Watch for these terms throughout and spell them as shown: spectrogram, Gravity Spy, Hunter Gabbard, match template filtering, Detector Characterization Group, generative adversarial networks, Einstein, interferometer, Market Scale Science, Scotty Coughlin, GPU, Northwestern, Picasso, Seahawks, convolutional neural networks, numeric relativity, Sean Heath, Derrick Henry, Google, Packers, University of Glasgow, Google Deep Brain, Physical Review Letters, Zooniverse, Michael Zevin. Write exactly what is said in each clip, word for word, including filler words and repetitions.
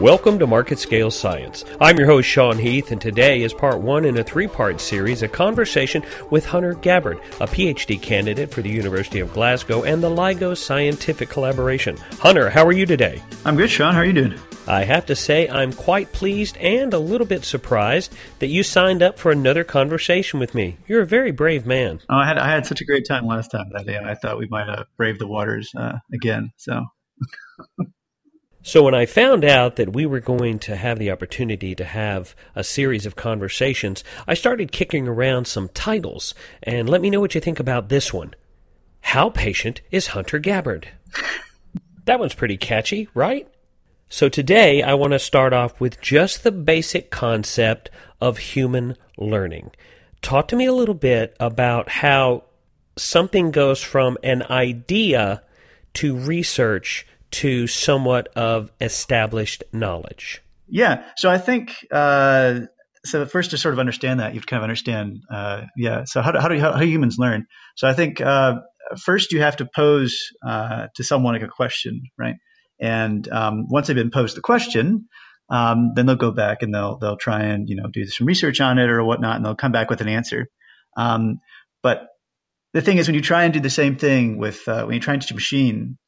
Welcome to Market Scale Science. I'm your host, Sean Heath, and today is part one in a three-part series, a conversation with Hunter Gabbard, a P H D candidate for the University of Glasgow and the LIGO Scientific Collaboration. Hunter, how are you today? I'm good, Sean. How are you doing? I have to say I'm quite pleased and a little bit surprised that you signed up for another conversation with me. You're a very brave man. Oh, I had I had such a great time last time that day, and I thought we might uh, brave the waters uh, again, so... So when I found out that we were going to have the opportunity to have a series of conversations, I started kicking around some titles, and let me know what you think about this one. How patient is Hunter Gabbard? That one's pretty catchy, right? So today I want to start off with just the basic concept of human learning. Talk to me a little bit about how something goes from an idea to research to somewhat of established knowledge. Yeah. So I think, uh, so first to sort of understand that, you have to kind of understand, uh, yeah, so how do, how do, how do humans learn? So I think uh, first you have to pose uh, to someone like a question, right? And um, once they've been posed the question, um, then they'll go back and they'll they'll try and, you know, do some research on it or whatnot, and they'll come back with an answer. Um, but the thing is, when you try and do the same thing with, uh, when you try and teach a machine,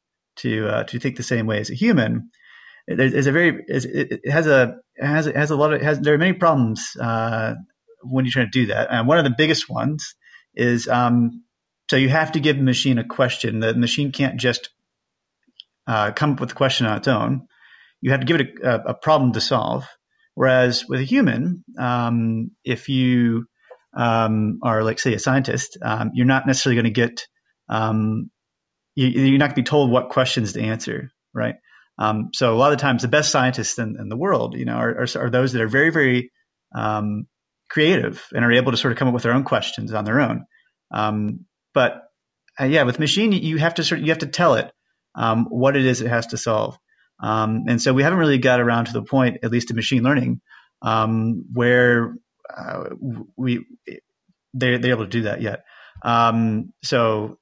to uh, to think the same way as a human, there's a very it has a it has it has a lot of it has there are many problems uh, when you try to do that. And one of the biggest ones is um, so you have to give the machine a question. The machine can't just uh, come up with a question on its own. You have to give it a, a problem to solve. Whereas with a human, um, if you um, are like say a scientist, um, you're not necessarily going to get um, you're not going to be told what questions to answer, right? Um, so a lot of the times the best scientists in, in the world, you know, are, are, are those that are very, very um, creative and are able to sort of come up with their own questions on their own. Um, but uh, yeah, with machine, you have to sort of, you have to tell it um, what it is it has to solve. Um, and so we haven't really got around to the point, at least in machine learning, um, where uh, we they're, they're able to do that yet. Um, so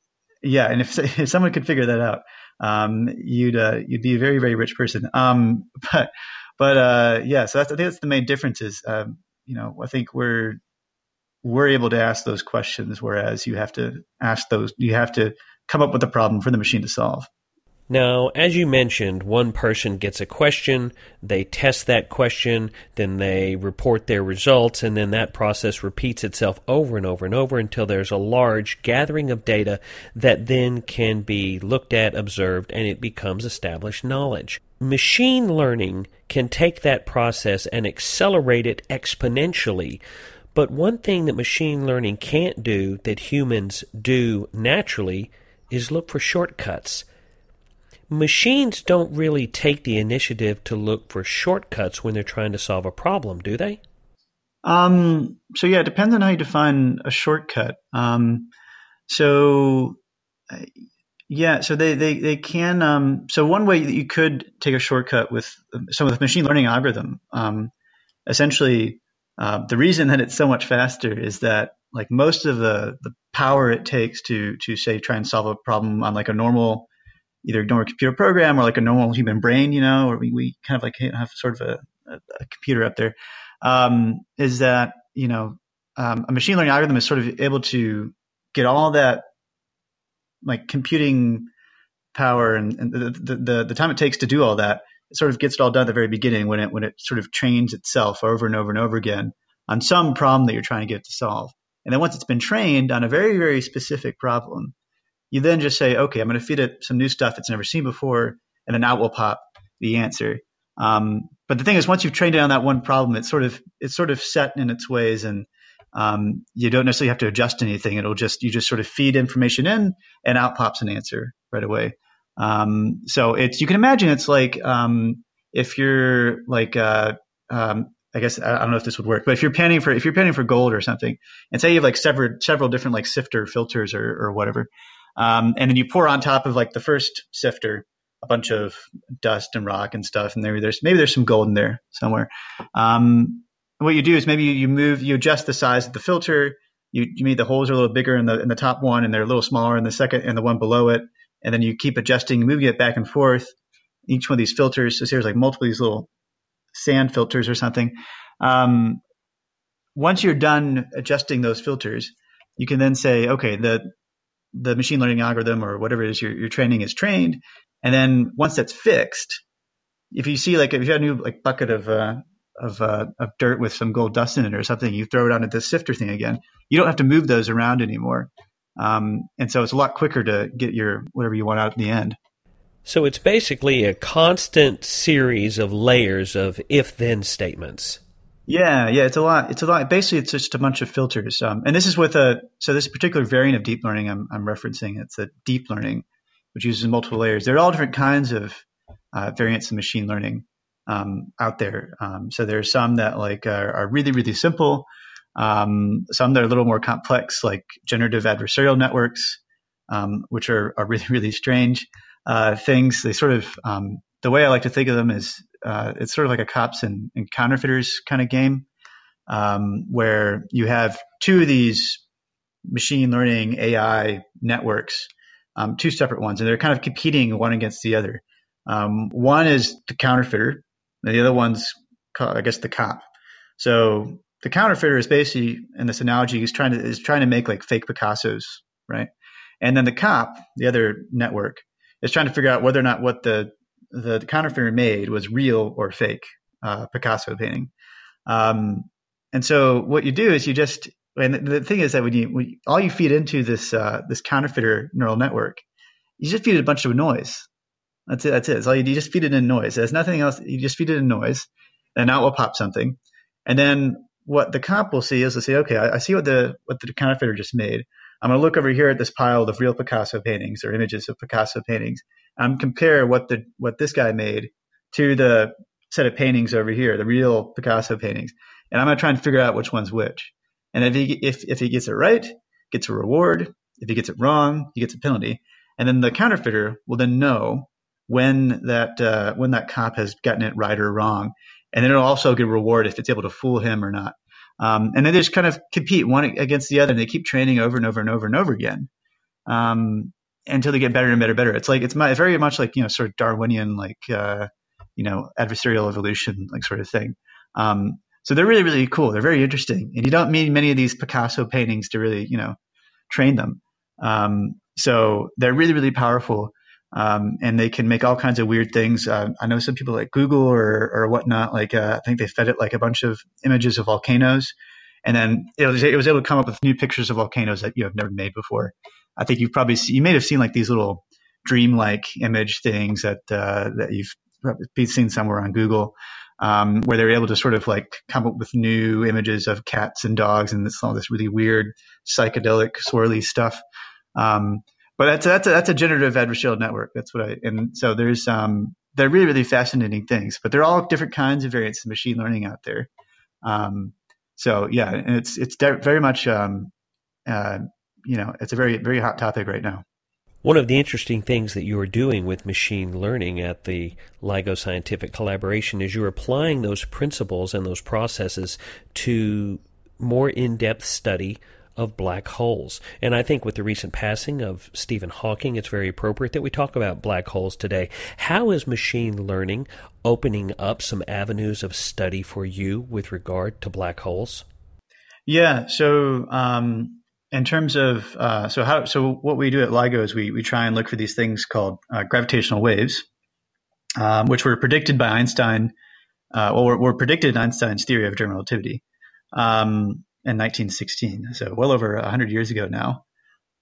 Yeah, and if if someone could figure that out, um, you'd uh, you'd be a very very rich person. Um, but but uh, yeah, so that's, I think that's the main difference is, um, you know, I think we're we're able to ask those questions, whereas you have to ask those, you have to come up with a problem for the machine to solve. Now, as you mentioned, one person gets a question, they test that question, then they report their results, and then that process repeats itself over and over and over until there's a large gathering of data that then can be looked at, observed, and it becomes established knowledge. Machine learning can take that process and accelerate it exponentially. But one thing that machine learning can't do that humans do naturally is look for shortcuts. Machines don't really take the initiative to look for shortcuts when they're trying to solve a problem, do they? Um, so, yeah, it depends on how you define a shortcut. Um, so, yeah, so they, they, they can um, – so one way that you could take a shortcut with some of the machine learning algorithm, um, essentially uh, the reason that it's so much faster is that like most of the, the power it takes to, to, say, try and solve a problem on like a normal – either a normal computer program or like a normal human brain, you know, or we, we kind of like have sort of a, a, a computer up there, um, is that, you know, um, a machine learning algorithm is sort of able to get all that like computing power and, and the, the, the, the time it takes to do all that, it sort of gets it all done at the very beginning when it, when it sort of trains itself over and over and over again on some problem that you're trying to get it to solve. And then once it's been trained on a very, very specific problem, you then just say, okay, I'm going to feed it some new stuff it's never seen before, and then out will pop the answer. Um, but the thing is, once you've trained it on that one problem, it's sort of it's sort of set in its ways, and um, you don't necessarily have to adjust anything. It'll just you just sort of feed information in, and out pops an answer right away. Um, so it's you can imagine it's like um, if you're like uh, um, I guess I don't know if this would work, but if you're panning for if you're panning for gold or something, and say you have like several several different like sifter filters or, or whatever. Um, and then you pour on top of like the first sifter a bunch of dust and rock and stuff, and there, there's maybe there's some gold in there somewhere. Um, what you do is maybe you move, you adjust the size of the filter. You, you made the holes are a little bigger in the in the top one, and they're a little smaller in the second and the one below it. And then you keep adjusting, moving it back and forth. Each one of these filters, so there's like multiple of these little sand filters or something. Um, once you're done adjusting those filters, you can then say, okay, the the machine learning algorithm or whatever it is you're, you're training is trained. And then once that's fixed, if you see like if you have a new like bucket of uh, of uh, of dirt with some gold dust in it or something, you throw it onto the sifter thing again. You don't have to move those around anymore. Um, and so it's a lot quicker to get your whatever you want out at the end. So it's basically a constant series of layers of if-then statements. Yeah, yeah, it's a lot. It's a lot. Basically, it's just a bunch of filters. Um, and this is with a so this particular variant of deep learning I'm, I'm referencing. It's a deep learning, which uses multiple layers. There are all different kinds of uh, variants of machine learning um, out there. Um, so there are some that like are, are really, really simple. Um, some that are a little more complex, like generative adversarial networks, um, which are, are really, really strange uh, things. They sort of, um, the way I like to think of them is uh, it's sort of like a cops and, and counterfeiters kind of game, um, where you have two of these machine learning A I networks, um, two separate ones, and they're kind of competing one against the other. Um, one is the counterfeiter, and the other one's, I guess, the cop. So the counterfeiter is basically, in this analogy, is trying to is trying to make like fake Picassos, right? And then the cop, the other network, is trying to figure out whether or not what the the, the counterfeiter made was real or fake uh, Picasso painting. Um, and so what you do is you just and the thing is that when you, when you all you feed into this uh, this counterfeiter neural network, you just feed it a bunch of noise. That's it. That's it. It's all you, you just feed it in noise. There's nothing else. You just feed it in noise, and out will pop something, and then what the cop will see is they'll say, okay, I, I see what the what the counterfeiter just made. I'm going to look over here at this pile of real Picasso paintings or images of Picasso paintings. I'm compare what the what this guy made to the set of paintings over here, the real Picasso paintings, and I'm going to try and figure out which one's which. And if he if if he gets it right, gets a reward. If he gets it wrong, he gets a penalty. And then the counterfeiter will then know when that uh, when that cop has gotten it right or wrong. And then it'll also get a reward if it's able to fool him or not. Um, and then they just kind of compete one against the other, and they keep training over and over and over and over again um, until they get better and better and better. It's like it's my, very much like, you know, sort of Darwinian, like, uh, you know, adversarial evolution, like sort of thing. Um, so they're really, really cool. They're very interesting. And you don't need many of these Picasso paintings to really, you know, train them. Um, so they're really, really powerful. Um, and they can make all kinds of weird things. Uh, I know some people like Google or, or whatnot, like uh, I think they fed it like a bunch of images of volcanoes. And then it was, it was able to come up with new pictures of volcanoes that you have never made before. I think you've probably seen, you may have seen like these little dreamlike image things that uh, that you've probably seen somewhere on Google um, where they're able to sort of like come up with new images of cats and dogs and this, all this really weird psychedelic swirly stuff. Um But that's a, that's a, that's a generative adversarial network. That's what I and so there's um they're really really fascinating things, but they're all different kinds of variants of machine learning out there. Um, so yeah, and it's it's de- very much um uh you know it's a very very hot topic right now. One of the interesting things that you are doing with machine learning at the LIGO Scientific Collaboration is you're applying those principles and those processes to more in-depth study of black holes. And I think with the recent passing of Stephen Hawking, it's very appropriate that we talk about black holes today. How is machine learning opening up some avenues of study for you with regard to black holes? Yeah. So um, in terms of, uh, so how, so what we do at LIGO is we, we try and look for these things called uh, gravitational waves, um, which were predicted by Einstein, uh, well, were, were predicted in Einstein's theory of general relativity. Um, In nineteen sixteen, so well over one hundred years ago now.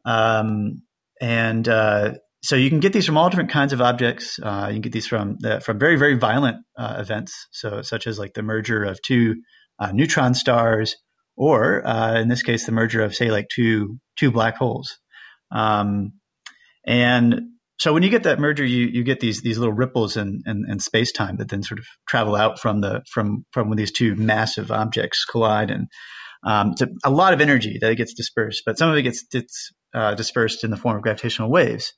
Um, and uh, so you can get these from all different kinds of objects. Uh, you can get these from the, from very, very violent uh, events, so such as like the merger of two uh, neutron stars, or uh, in this case, the merger of, say, like two two black holes. Um, and so when you get that merger, you you get these these little ripples in, in, in space-time that then sort of travel out from the from from when these two massive objects collide and Um, it's a, a lot of energy that it gets dispersed, but some of it gets, gets uh, dispersed in the form of gravitational waves,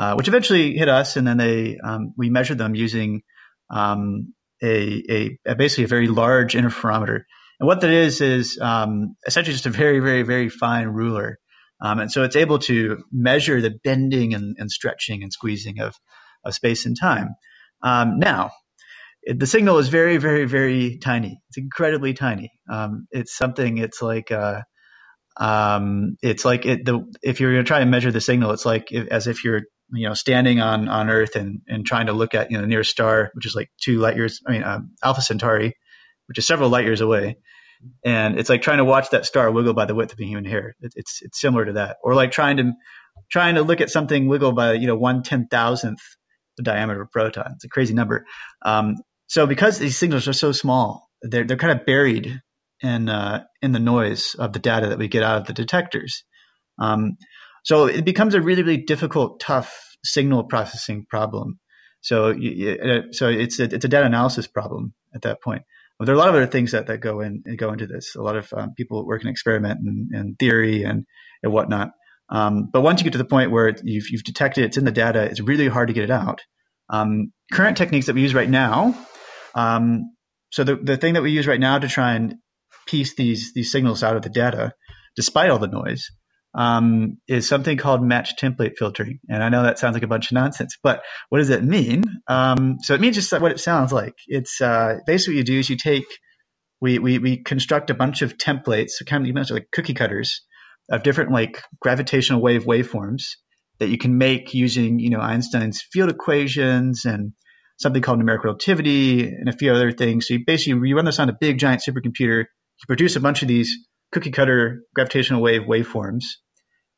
uh, which eventually hit us. And then they, um, we measured them using um, a, a, a basically a very large interferometer. And what that is is um, essentially just a very, very, very fine ruler. Um, and so it's able to measure the bending and, and stretching and squeezing of, of space and time. Um, now, it, the signal is very, very, very tiny. It's incredibly tiny. Um, it's something. It's like uh, um, it's like it, the if you're going to try and measure the signal, it's like if, as if you're you know standing on on Earth and and trying to look at you know the nearest star, which is like two light years. I mean um, Alpha Centauri, which is several light years away. And it's like trying to watch that star wiggle by the width of a human hair. It, it's it's similar to that, or like trying to trying to look at something wiggle by you know one ten thousandth the diameter of a proton. It's a crazy number. Um, so because these signals are so small, they're they're kind of buried in uh, in the noise of the data that we get out of the detectors. Um, so it becomes a really really difficult, tough signal processing problem. So you, so it's a, it's a data analysis problem at that point. There are a lot of other things that, that go in and go into this. A lot of um, people work in experiment and, and theory and, and whatnot. Um, but once you get to the point where you've, you've detected it's in the data, it's really hard to get it out. Um, current techniques that we use right now. Um, so the, the thing that we use right now to try and piece these these signals out of the data, despite all the noise, um, is something called match template filtering. And I know that sounds like a bunch of nonsense, but what does it mean? Um, so it means just what it sounds like. It's, uh, basically what you do is you take, we, we, we construct a bunch of templates, kind of like cookie cutters of different like gravitational wave waveforms that you can make using, you know, Einstein's field equations and something called numeric relativity and a few other things. So you basically, you run this on a big giant supercomputer, you produce a bunch of these cookie cutter gravitational wave waveforms,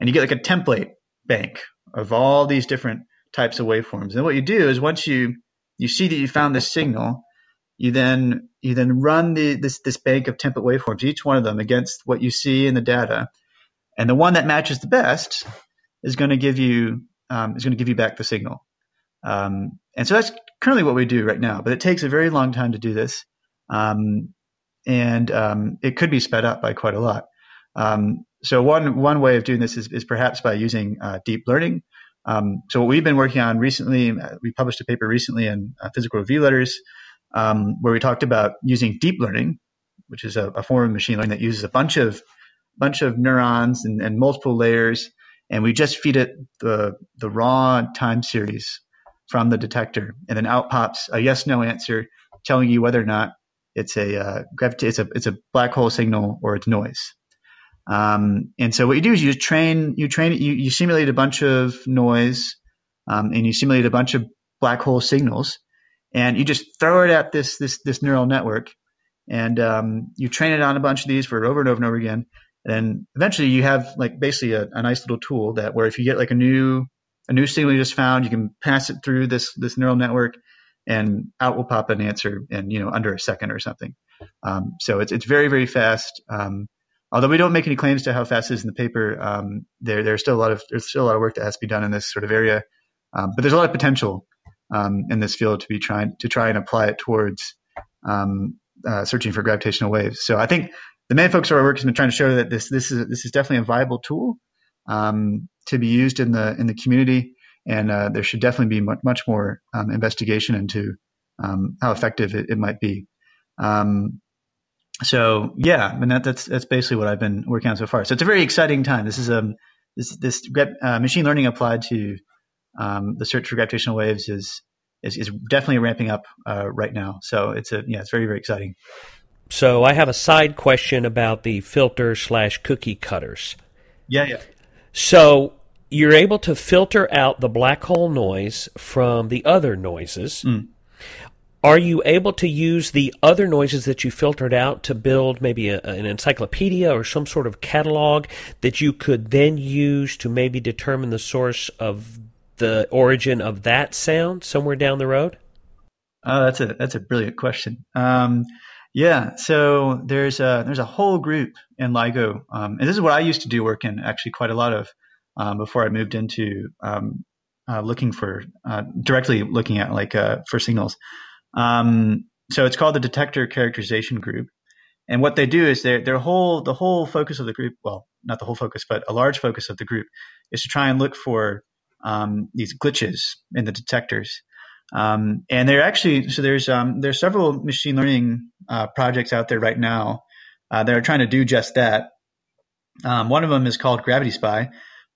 and you get like a template bank of all these different types of waveforms. And what you do is once you you see that you found this signal, you then you then run the this this bank of template waveforms, each one of them against what you see in the data, and the one that matches the best is going to give you um, is going to give you back the signal. Um, and so that's currently what we do right now, but it takes a very long time to do this. Um, And um, it could be sped up by quite a lot. Um, so one one way of doing this is, is perhaps by using uh, deep learning. Um, so what we've been working on recently, we published a paper recently in uh, Physical Review Letters um, where we talked about using deep learning, which is a, a form of machine learning that uses a bunch of bunch of neurons and, and multiple layers, and we just feed it the the raw time series from the detector, and then out pops a yes/no answer telling you whether or not It's a uh, gravity. It's a it's a black hole signal or it's noise. Um, and so what you do is you train you train you, you simulate a bunch of noise, um, and you simulate a bunch of black hole signals, and you just throw it at this this this neural network, and um, you train it on a bunch of these for over and over and over again. And then eventually you have like basically a, a nice little tool that where if you get like a new a new signal you just found, you can pass it through this this neural network, and out will pop an answer in, you know, under a second or something. Um, so it's it's very, very fast. Um, although we don't make any claims to how fast it is in the paper, um, there there's still a lot of there's still a lot of work that has to be done in this sort of area. Um, but there's a lot of potential um, in this field to be trying to try and apply it towards um, uh, searching for gravitational waves. So I think the main focus of our work has been trying to show that this this is this is definitely a viable tool um, to be used in the in the community. And uh, there should definitely be much, much more um, investigation into um, how effective it, it might be. Um, so yeah, I mean that, that's that's basically what I've been working on so far. So it's a very exciting time. This is um this this uh, machine learning applied to um, the search for gravitational waves is is, is definitely ramping up uh, right now. So it's a yeah, it's very very exciting. So I have a side question about the filter slash cookie cutters. Yeah, yeah. So you're able to filter out the black hole noise from the other noises. Mm. Are you able to use the other noises that you filtered out to build maybe a, an encyclopedia or some sort of catalog that you could then use to maybe determine the source of the origin of that sound somewhere down the road? Oh, that's a that's a brilliant question. Um, yeah, so there's a, there's a whole group in LIGO, um, and this is what I used to do work in actually quite a lot of. Um, before I moved into um, uh, looking for uh, directly looking at like uh, for signals. Um, so it's called the Detector Characterization Group, and what they do is their their whole the whole focus of the group. Well, not the whole focus, but a large focus of the group is to try and look for um, these glitches in the detectors. Um, and they're actually so there's um, there's several machine learning uh, projects out there right now uh, that are trying to do just that. Um, one of them is called Gravity Spy.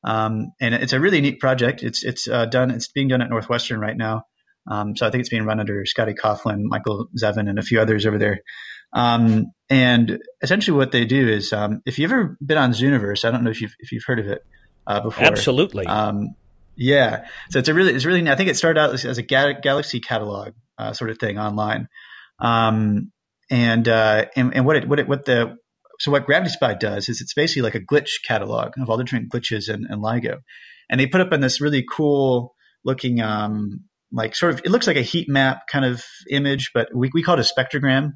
Um, and it's a really neat project. It's it's uh, done. It's being done at Northwestern right now, Um, so I think it's being run under Scotty Coughlin, Michael Zevin, and a few others over there. Um, and essentially what they do is, um, if you've ever been on Zooniverse, I don't know if you've, if you've heard of it uh, before. Absolutely. Um, yeah. So it's a really, it's really, I think it started out as a ga- galaxy catalog uh, sort of thing online. Um, and, uh, and, and what it, what it, what the, so what Gravity Spy does is it's basically like a glitch catalog of all the different glitches in, in LIGO. And they put up in this really cool looking, um, like sort of, it looks like a heat map kind of image, but we, we call it a spectrogram.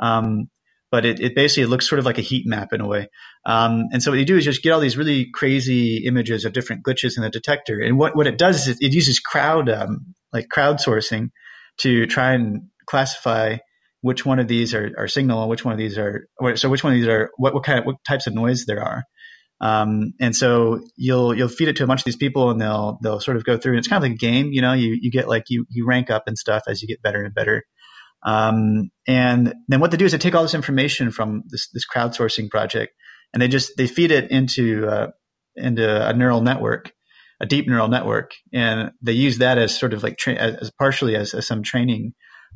Um, but it, it basically looks sort of like a heat map in a way. Um, and so what you do is just get all these really crazy images of different glitches in the detector. And what, what it does is it uses crowd, um, like crowdsourcing to try and classify which one of these are, are signal and which one of these are, so which one of these are, what, what kind of, what types of noise there are. Um, and so you'll, you'll feed it to a bunch of these people and they'll, they'll sort of go through, and it's kind of like a game, you know, you, you get like, you, you rank up and stuff as you get better and better. Um, and then what they do is they take all this information from this, this crowdsourcing project, and they just, they feed it into, uh, into a neural network, a deep neural network. And they use that as sort of like, tra- as partially as, as some training,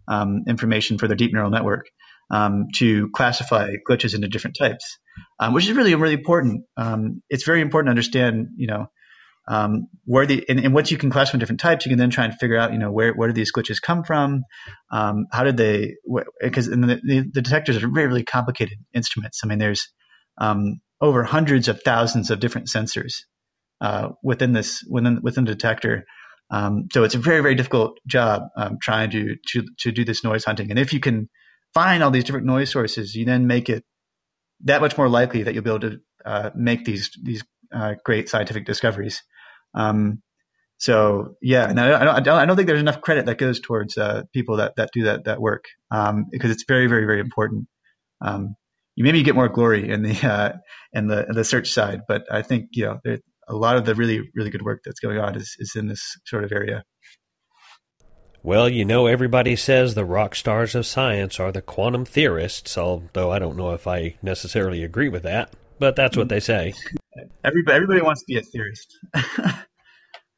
um, information for their deep neural network. Um, to classify glitches into different types, um, which is really, really important. Um, it's very important to understand, you know, um, where the, and, and once you can classify different types, you can then try and figure out, you know, where, where do these glitches come from? Um, how did they, because wh- the, the, the detectors are really, really complicated instruments. I mean, there's um, over hundreds of thousands of different sensors uh, within this, within, within the detector. Um, so it's a very, very difficult job um, trying to, to, to do this noise hunting. And if you can find all these different noise sources, you then make it that much more likely that you'll be able to uh, make these these uh, great scientific discoveries. Um, so yeah, and I don't, I don't I don't think there's enough credit that goes towards uh, people that, that do that that work um, because it's very very very important. Um, you maybe get more glory in the uh, in the in the search side, but I think you know there, a lot of the really really good work that's going on is is in this sort of area. Well, you know, everybody says the rock stars of science are the quantum theorists, although I don't know if I necessarily agree with that, but that's what they say. Everybody, everybody wants to be a theorist.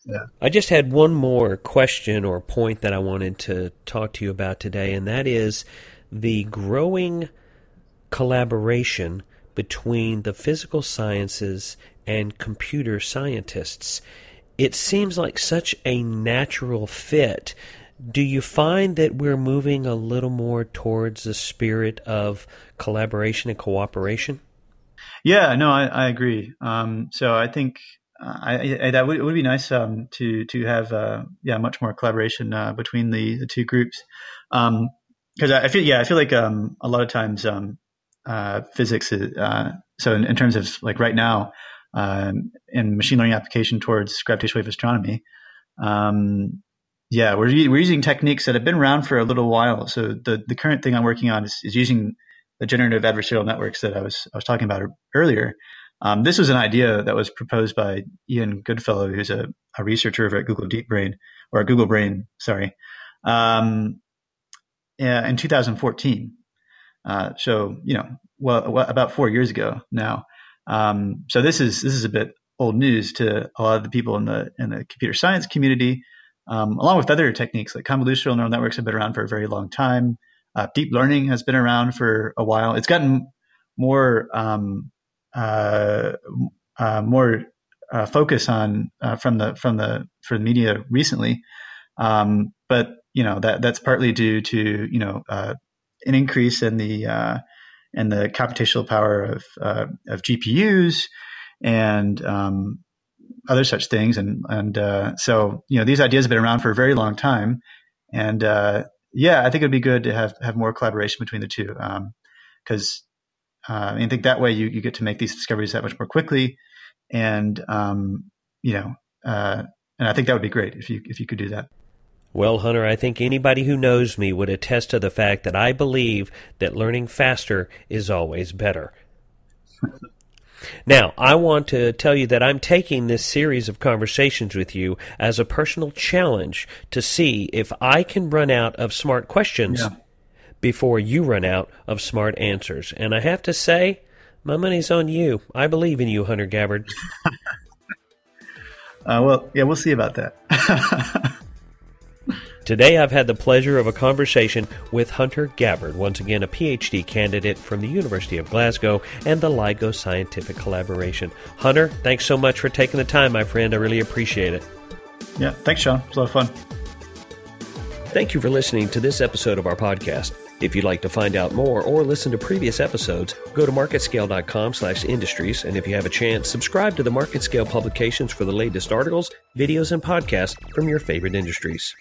Yeah. I just had one more question or point that I wanted to talk to you about today, and that is the growing collaboration between the physical sciences and computer scientists. It seems like such a natural fit. Do you find that we're moving a little more towards the spirit of collaboration and cooperation? Yeah, no, I, I agree. Um, so I think uh, I, I, that would, it would be nice um, to to have uh, yeah much more collaboration uh, between the, the two groups. Um, because I, I feel yeah I feel like um, a lot of times um, uh, physics is, uh, so in, in terms of like right now. Um, and machine learning application towards gravitational wave astronomy. Um, yeah, we're we're using techniques that have been around for a little while. So the, the current thing I'm working on is, is using the generative adversarial networks that I was I was talking about earlier. Um, this was an idea that was proposed by Ian Goodfellow, who's a, a researcher over at Google Deep Brain or Google Brain, sorry, um, yeah, in two thousand fourteen. Uh, so you know, well, well, about four years ago now. Um, so this is, this is a bit old news to a lot of the people in the, in the computer science community, um, along with other techniques like convolutional neural networks have been around for a very long time. Uh, deep learning has been around for a while. It's gotten more, um, uh, uh, more, uh, focus on, uh, from the, from the, for the media recently. Um, but you know, that, that's partly due to, you know, uh, an increase in the, uh, and the computational power of uh, of G P Us and um, other such things, and and uh, so you know these ideas have been around for a very long time, and uh, yeah, I think it'd be good to have, have more collaboration between the two, because um, uh, I think that way you, you get to make these discoveries that much more quickly, and um, you know, uh, and I think that would be great if you if you could do that. Well, Hunter, I think anybody who knows me would attest to the fact that I believe that learning faster is always better. Now, I want to tell you that I'm taking this series of conversations with you as a personal challenge to see if I can run out of smart questions yeah. before you run out of smart answers. And I have to say, my money's on you. I believe in you, Hunter Gabbard. uh, well, yeah, we'll see about that. Today I've had the pleasure of a conversation with Hunter Gabbard, once again a P H D candidate from the University of Glasgow and the LIGO Scientific Collaboration. Hunter, thanks so much for taking the time, my friend. I really appreciate it. Yeah, thanks, Sean. It's a lot of fun. Thank you for listening to this episode of our podcast. If you'd like to find out more or listen to previous episodes, go to marketscale dot com slash industries, and if you have a chance, subscribe to the Market Scale publications for the latest articles, videos, and podcasts from your favorite industries.